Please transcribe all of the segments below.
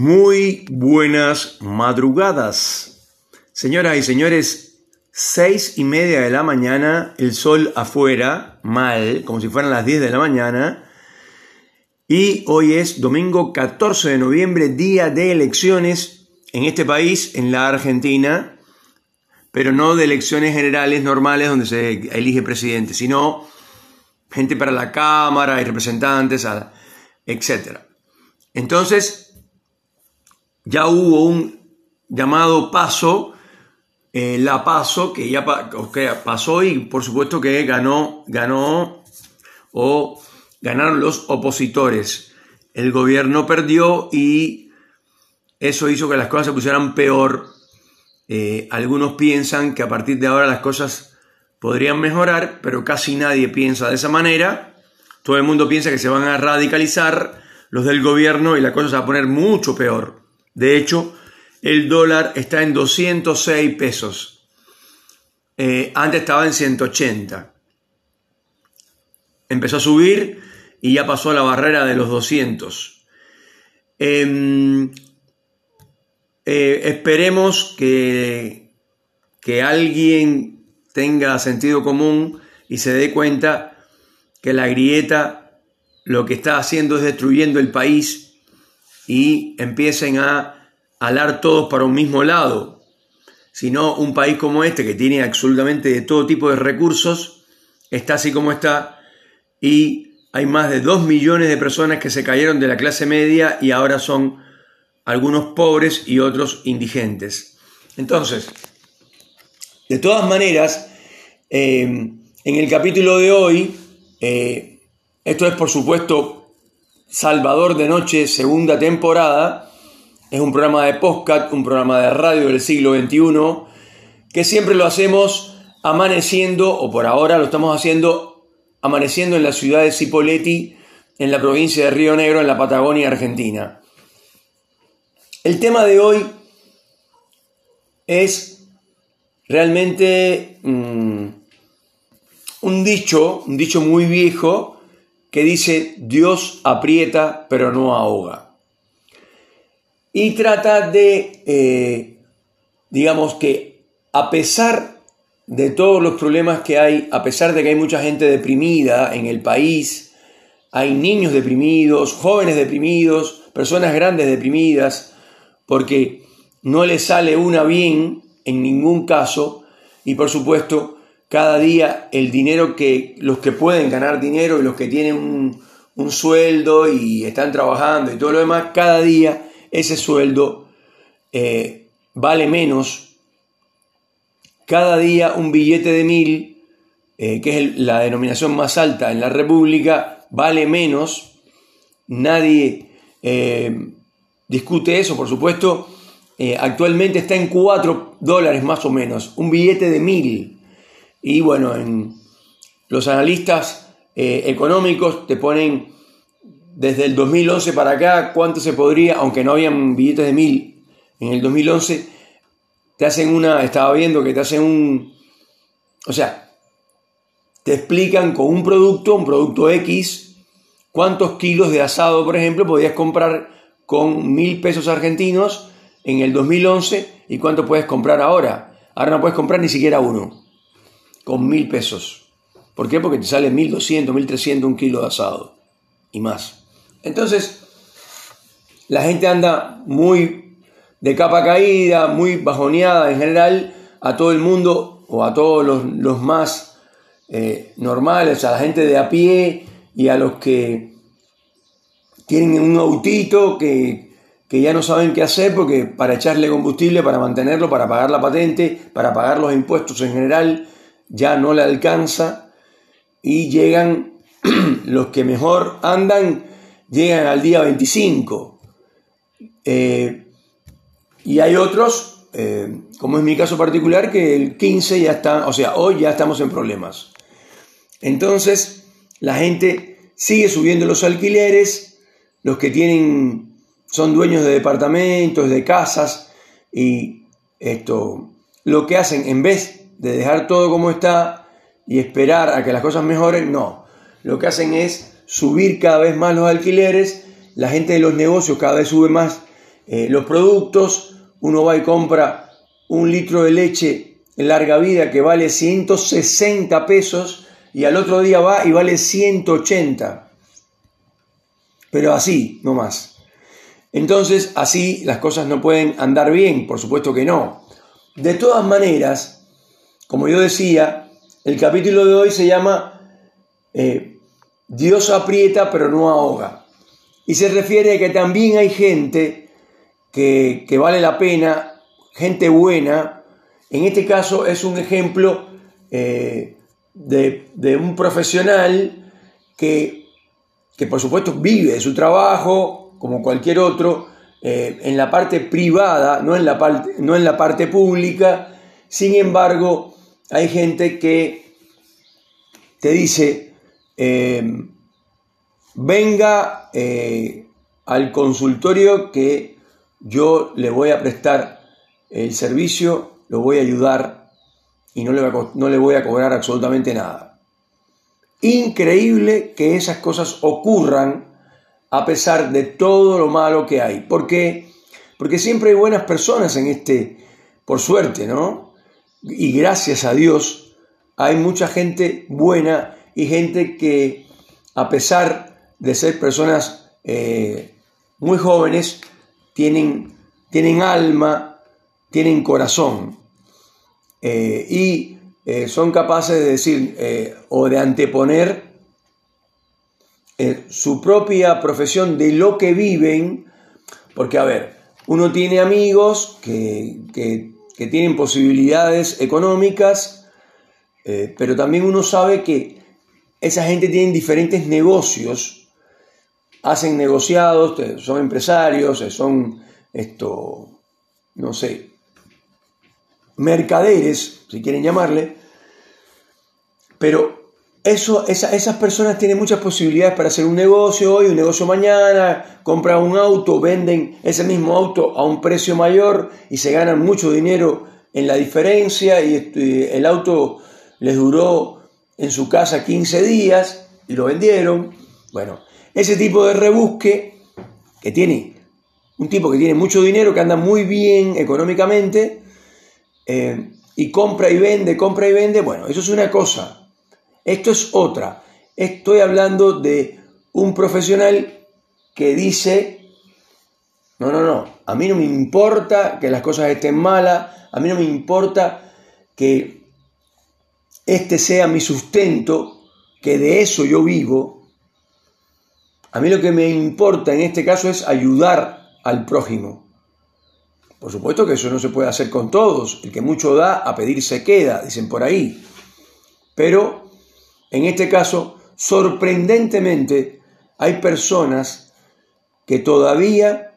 Muy buenas madrugadas, señoras y señores. 6:30 de la mañana, el sol afuera, mal, como si fueran las 10 de la mañana. Y hoy es domingo 14 de noviembre, día de elecciones en este país, en la Argentina. Pero no de elecciones generales normales donde se elige presidente, sino gente para la Cámara y representantes, etc. Entonces, ya hubo un llamado PASO, la PASO, que ya pasó y por supuesto que ganaron los opositores. El gobierno perdió y eso hizo que las cosas se pusieran peor. Algunos piensan que a partir de ahora las cosas podrían mejorar, pero casi nadie piensa de esa manera. Todo el mundo piensa que se van a radicalizar los del gobierno y la cosa se va a poner mucho peor. De hecho, el dólar está en 206 pesos. Antes estaba en 180. Empezó a subir y ya pasó la barrera de los 200. Esperemos que alguien tenga sentido común y se dé cuenta que la grieta lo que está haciendo es destruyendo el país y empiecen a alar todos para un mismo lado. Si no, un país como este, que tiene absolutamente de todo tipo de recursos, está así como está, y hay más de 2 millones de personas que se cayeron de la clase media y ahora son algunos pobres y otros indigentes. Entonces, de todas maneras, en el capítulo de hoy, esto es por supuesto Salvador de Noche, segunda temporada. Es un programa de podcast, un programa de radio del siglo XXI, que siempre lo hacemos amaneciendo, o por ahora lo estamos haciendo amaneciendo en la ciudad de Cipoletti, en la provincia de Río Negro, en la Patagonia Argentina. El tema de hoy es realmente un dicho muy viejo, que dice: Dios aprieta pero no ahoga. Y trata de, digamos que a pesar de todos los problemas que hay, a pesar de que hay mucha gente deprimida en el país, hay niños deprimidos, jóvenes deprimidos, personas grandes deprimidas, porque no les sale una bien en ningún caso, y por supuesto, cada día el dinero que los que pueden ganar dinero y los que tienen un sueldo y están trabajando y todo lo demás, cada día ese sueldo vale menos. Cada día un billete de 1000, que es la denominación más alta en la República, vale menos. Nadie discute eso, por supuesto. Actualmente está en $4 más o menos, un billete de 1000. Y bueno, los analistas económicos te ponen desde el 2011 para acá cuánto se podría, aunque no habían billetes de 1000 en el 2011, te explican con un producto X, cuántos kilos de asado, por ejemplo, podías comprar con 1.000 pesos argentinos en el 2011 y cuánto puedes comprar ahora. Ahora no puedes comprar ni siquiera uno con 1.000 pesos. ¿Por qué? Porque te sale 1.200, 1.300 un kilo de asado y más. Entonces, la gente anda muy de capa caída, muy bajoneada en general, a todo el mundo o a todos los más normales, a la gente de a pie y a los que tienen un autito que ya no saben qué hacer porque para echarle combustible, para mantenerlo, para pagar la patente, para pagar los impuestos en general, ya no le alcanza y llegan los que mejor andan, llegan al día 25. Y hay otros, como es mi caso particular, que el 15 ya está, o sea, hoy ya estamos en problemas. Entonces, la gente sigue subiendo los alquileres, los que tienen, son dueños de departamentos, de casas, y lo que hacen en vez de dejar todo como está y esperar a que las cosas mejoren, no. Lo que hacen es subir cada vez más los alquileres, la gente de los negocios cada vez sube más Los productos, uno va y compra un litro de leche en larga vida que vale 160 pesos y al otro día va y vale 180. Pero así, no más. Entonces, así las cosas no pueden andar bien, por supuesto que no. De todas maneras, como yo decía, el capítulo de hoy se llama Dios aprieta pero no ahoga. Y se refiere a que también hay gente que vale la pena, gente buena. En este caso es un ejemplo de un profesional que por supuesto vive de su trabajo, como cualquier otro, en la parte privada, no en la parte pública. Sin embargo, hay gente que te dice, venga al consultorio que yo le voy a prestar el servicio, lo voy a ayudar y no le voy a cobrar absolutamente nada. Increíble que esas cosas ocurran a pesar de todo lo malo que hay. ¿Por qué? Porque siempre hay buenas personas en este, por suerte, ¿no? Y gracias a Dios hay mucha gente buena y gente que, a pesar de ser personas muy jóvenes, tienen alma, tienen corazón y son capaces de decir o de anteponer su propia profesión de lo que viven, porque a ver, uno tiene amigos que tienen posibilidades económicas, pero también uno sabe que esa gente tiene diferentes negocios, hacen negociados, son empresarios, son mercaderes, si quieren llamarle, pero esas personas tienen muchas posibilidades para hacer un negocio hoy, un negocio mañana, compran un auto, venden ese mismo auto a un precio mayor y se ganan mucho dinero en la diferencia, y el auto les duró en su casa 15 días y lo vendieron. Bueno, ese tipo de rebusque que tiene un tipo que tiene mucho dinero, que anda muy bien económicamente y compra y vende, bueno, eso es una cosa. Esto es otra. Estoy hablando de un profesional que dice, no, a mí no me importa que las cosas estén malas, a mí no me importa que este sea mi sustento, que de eso yo vivo. A mí lo que me importa en este caso es ayudar al prójimo. Por supuesto que eso no se puede hacer con todos. El que mucho da, a pedir se queda, dicen por ahí. Pero en este caso, sorprendentemente, hay personas que todavía,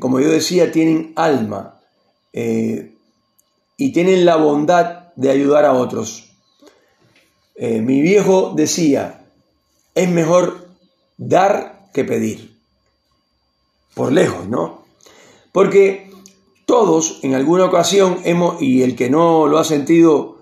como yo decía, tienen alma y tienen la bondad de ayudar a otros. Mi viejo decía, es mejor dar que pedir. Por lejos, ¿no? Porque todos en alguna ocasión hemos, y el que no lo ha sentido,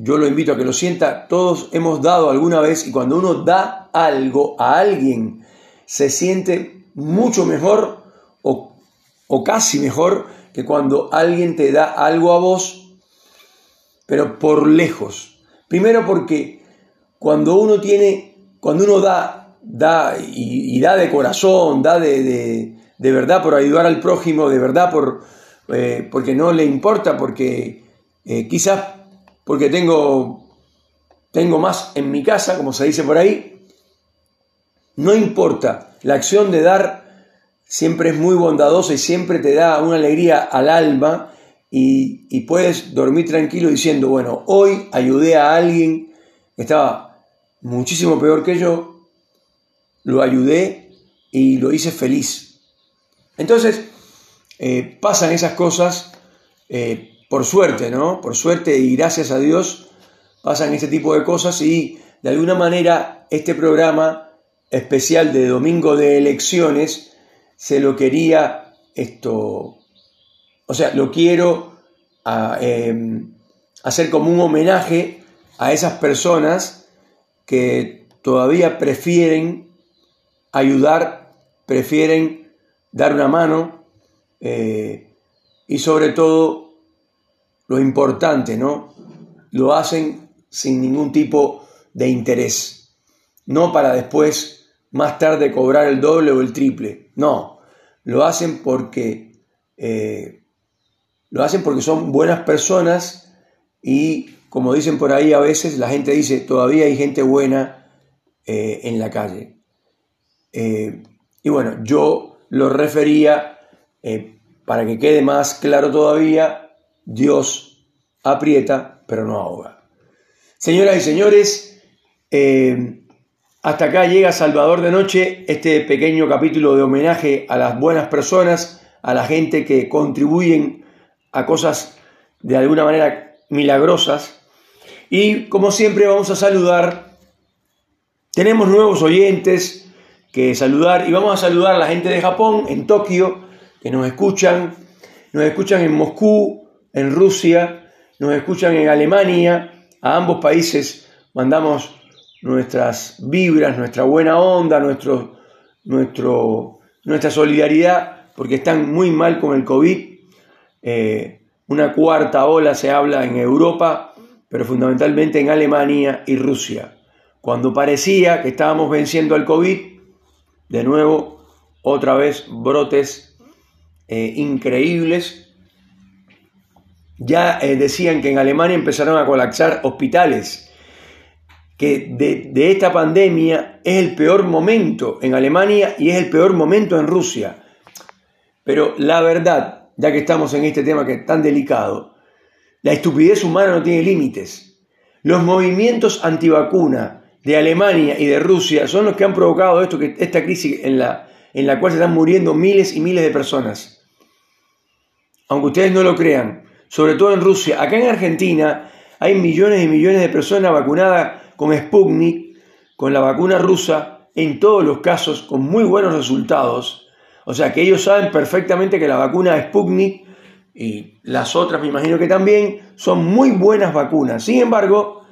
yo lo invito a que lo sienta, todos hemos dado alguna vez, y cuando uno da algo a alguien se siente mucho mejor o casi mejor que cuando alguien te da algo a vos, pero por lejos. Primero porque cuando uno da y da de corazón, da de verdad por ayudar al prójimo, de verdad porque no le importa, porque quizás porque tengo más en mi casa, como se dice por ahí, no importa. La acción de dar siempre es muy bondadosa y siempre te da una alegría al alma y puedes dormir tranquilo diciendo, bueno, hoy ayudé a alguien que estaba muchísimo peor que yo, lo ayudé y lo hice feliz. Entonces, pasan esas cosas, por suerte, ¿no? Por suerte y gracias a Dios pasan este tipo de cosas y de alguna manera este programa especial de domingo de elecciones se lo quería lo quiero hacer como un homenaje a esas personas que todavía prefieren ayudar, prefieren dar una mano y sobre todo lo importante, ¿no? Lo hacen sin ningún tipo de interés, no para después más tarde cobrar el doble o el triple, no, lo hacen porque son buenas personas y, como dicen por ahí a veces, la gente dice, todavía hay gente buena en la calle. Y bueno, yo lo refería, para que quede más claro todavía, Dios aprieta, pero no ahoga. Señoras y señores, hasta acá llega Salvador de Noche, este pequeño capítulo de homenaje a las buenas personas, a la gente que contribuyen a cosas de alguna manera milagrosas. Y como siempre vamos a saludar, tenemos nuevos oyentes que saludar y vamos a saludar a la gente de Japón, en Tokio, que nos escuchan en Moscú, en Rusia, nos escuchan en Alemania, a ambos países mandamos nuestras vibras, nuestra buena onda, nuestra solidaridad, porque están muy mal con el COVID, una cuarta ola se habla en Europa, pero fundamentalmente en Alemania y Rusia. Cuando parecía que estábamos venciendo al COVID, de nuevo, otra vez, brotes increíbles. Ya decían que en Alemania empezaron a colapsar hospitales, que de esta pandemia es el peor momento en Alemania y es el peor momento en Rusia. Pero la verdad, ya que estamos en este tema que es tan delicado, la estupidez humana no tiene límites. Los movimientos antivacuna de Alemania y de Rusia son los que han provocado esto, esta crisis en la cual se están muriendo miles y miles de personas. Aunque ustedes no lo crean, sobre todo en Rusia. Acá en Argentina hay millones y millones de personas vacunadas con Sputnik, con la vacuna rusa, en todos los casos con muy buenos resultados. O sea que ellos saben perfectamente que la vacuna Sputnik y las otras, me imagino que también, son muy buenas vacunas. Sin embargo,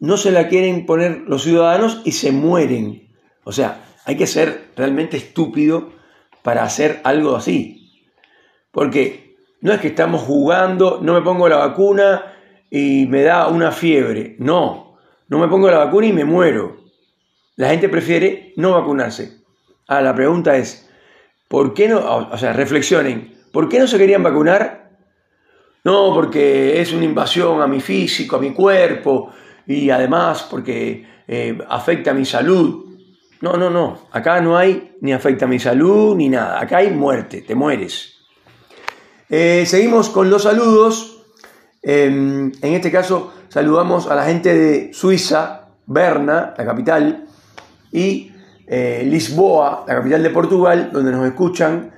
no se la quieren poner los ciudadanos y se mueren. O sea, hay que ser realmente estúpido para hacer algo así. Porque no es que estamos jugando, no me pongo la vacuna y me da una fiebre. No, no me pongo la vacuna y me muero. La gente prefiere no vacunarse. Ah, la pregunta es, ¿por qué no? O sea, reflexionen. ¿Por qué no se querían vacunar? No, porque es una invasión a mi físico, a mi cuerpo, y además porque afecta a mi salud. No, no, no. Acá no hay ni afecta a mi salud ni nada. Acá hay muerte, te mueres. Seguimos con los saludos. En este caso saludamos a la gente de Suiza, Berna, la capital, y Lisboa, la capital de Portugal, donde nos escuchan.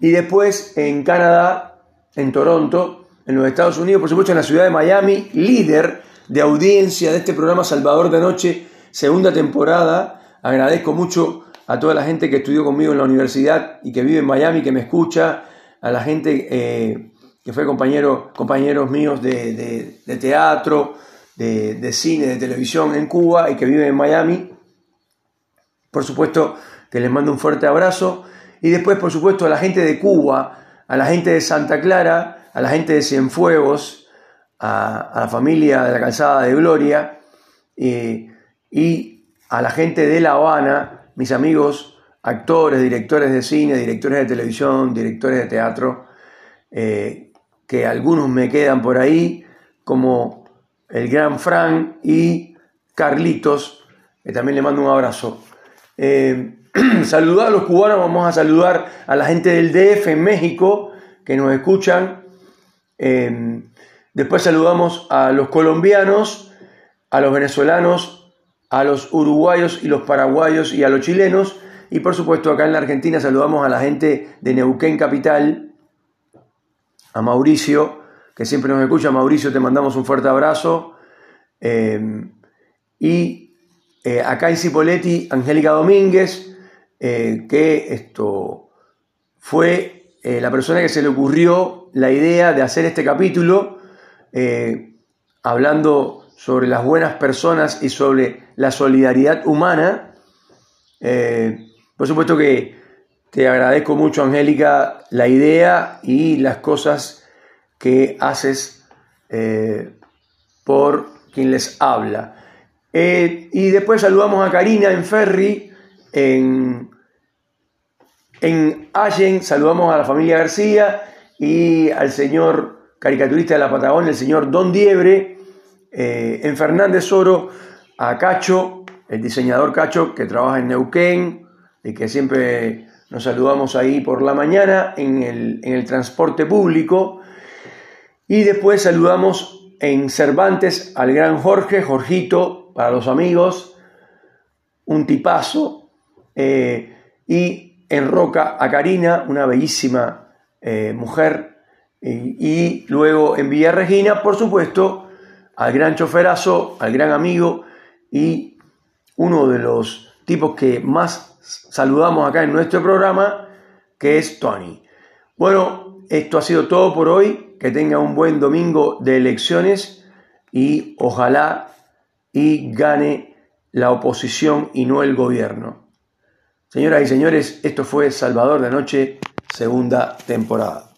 Y después en Canadá, en Toronto, en los Estados Unidos, por supuesto en la ciudad de Miami, líder de audiencia de este programa Salvador de Noche, segunda temporada. Agradezco mucho a toda la gente que estudió conmigo en la universidad y que vive en Miami, que me escucha, a la gente que fue compañeros míos de teatro, de cine, de televisión en Cuba y que vive en Miami. Por supuesto que les mando un fuerte abrazo. Y después, por supuesto, a la gente de Cuba, a la gente de Santa Clara, a la gente de Cienfuegos, a la familia de la Calzada de Gloria y a la gente de La Habana, mis amigos, actores, directores de cine, directores de televisión, directores de teatro, que algunos me quedan por ahí, como el gran Fran y Carlitos, que también le mando un abrazo. Saludar a los cubanos, vamos a saludar a la gente del DF en México que nos escuchan, después saludamos a los colombianos, a los venezolanos, a los uruguayos y los paraguayos y a los chilenos, y por supuesto acá en la Argentina saludamos a la gente de Neuquén capital, a Mauricio, que siempre nos escucha. Mauricio, te mandamos un fuerte abrazo. Acá en Cipoletti, Angélica Domínguez, que fue la persona que se le ocurrió la idea de hacer este capítulo hablando sobre las buenas personas y sobre la solidaridad humana. Por supuesto que Te agradezco mucho, Angélica, la idea y las cosas que haces por quien les habla. Y después saludamos a Karina en Ferri, en Allen, saludamos a la familia García y al señor caricaturista de la Patagonia, el señor Don Diebre, en Fernández Oro, a Cacho, el diseñador Cacho, que trabaja en Neuquén y que siempre nos saludamos ahí por la mañana en el transporte público. Y después saludamos en Cervantes al gran Jorge, Jorgito, para los amigos, un tipazo. Y en Roca a Karina, una bellísima mujer. Y luego en Villa Regina, por supuesto, al gran choferazo, al gran amigo y uno de los tipos que más saludamos acá en nuestro programa, que es Tony. Bueno, esto ha sido todo por hoy. Que tenga un buen domingo de elecciones y ojalá y gane la oposición y no el gobierno. Señoras y señores, esto fue Salvador de Noche, segunda temporada.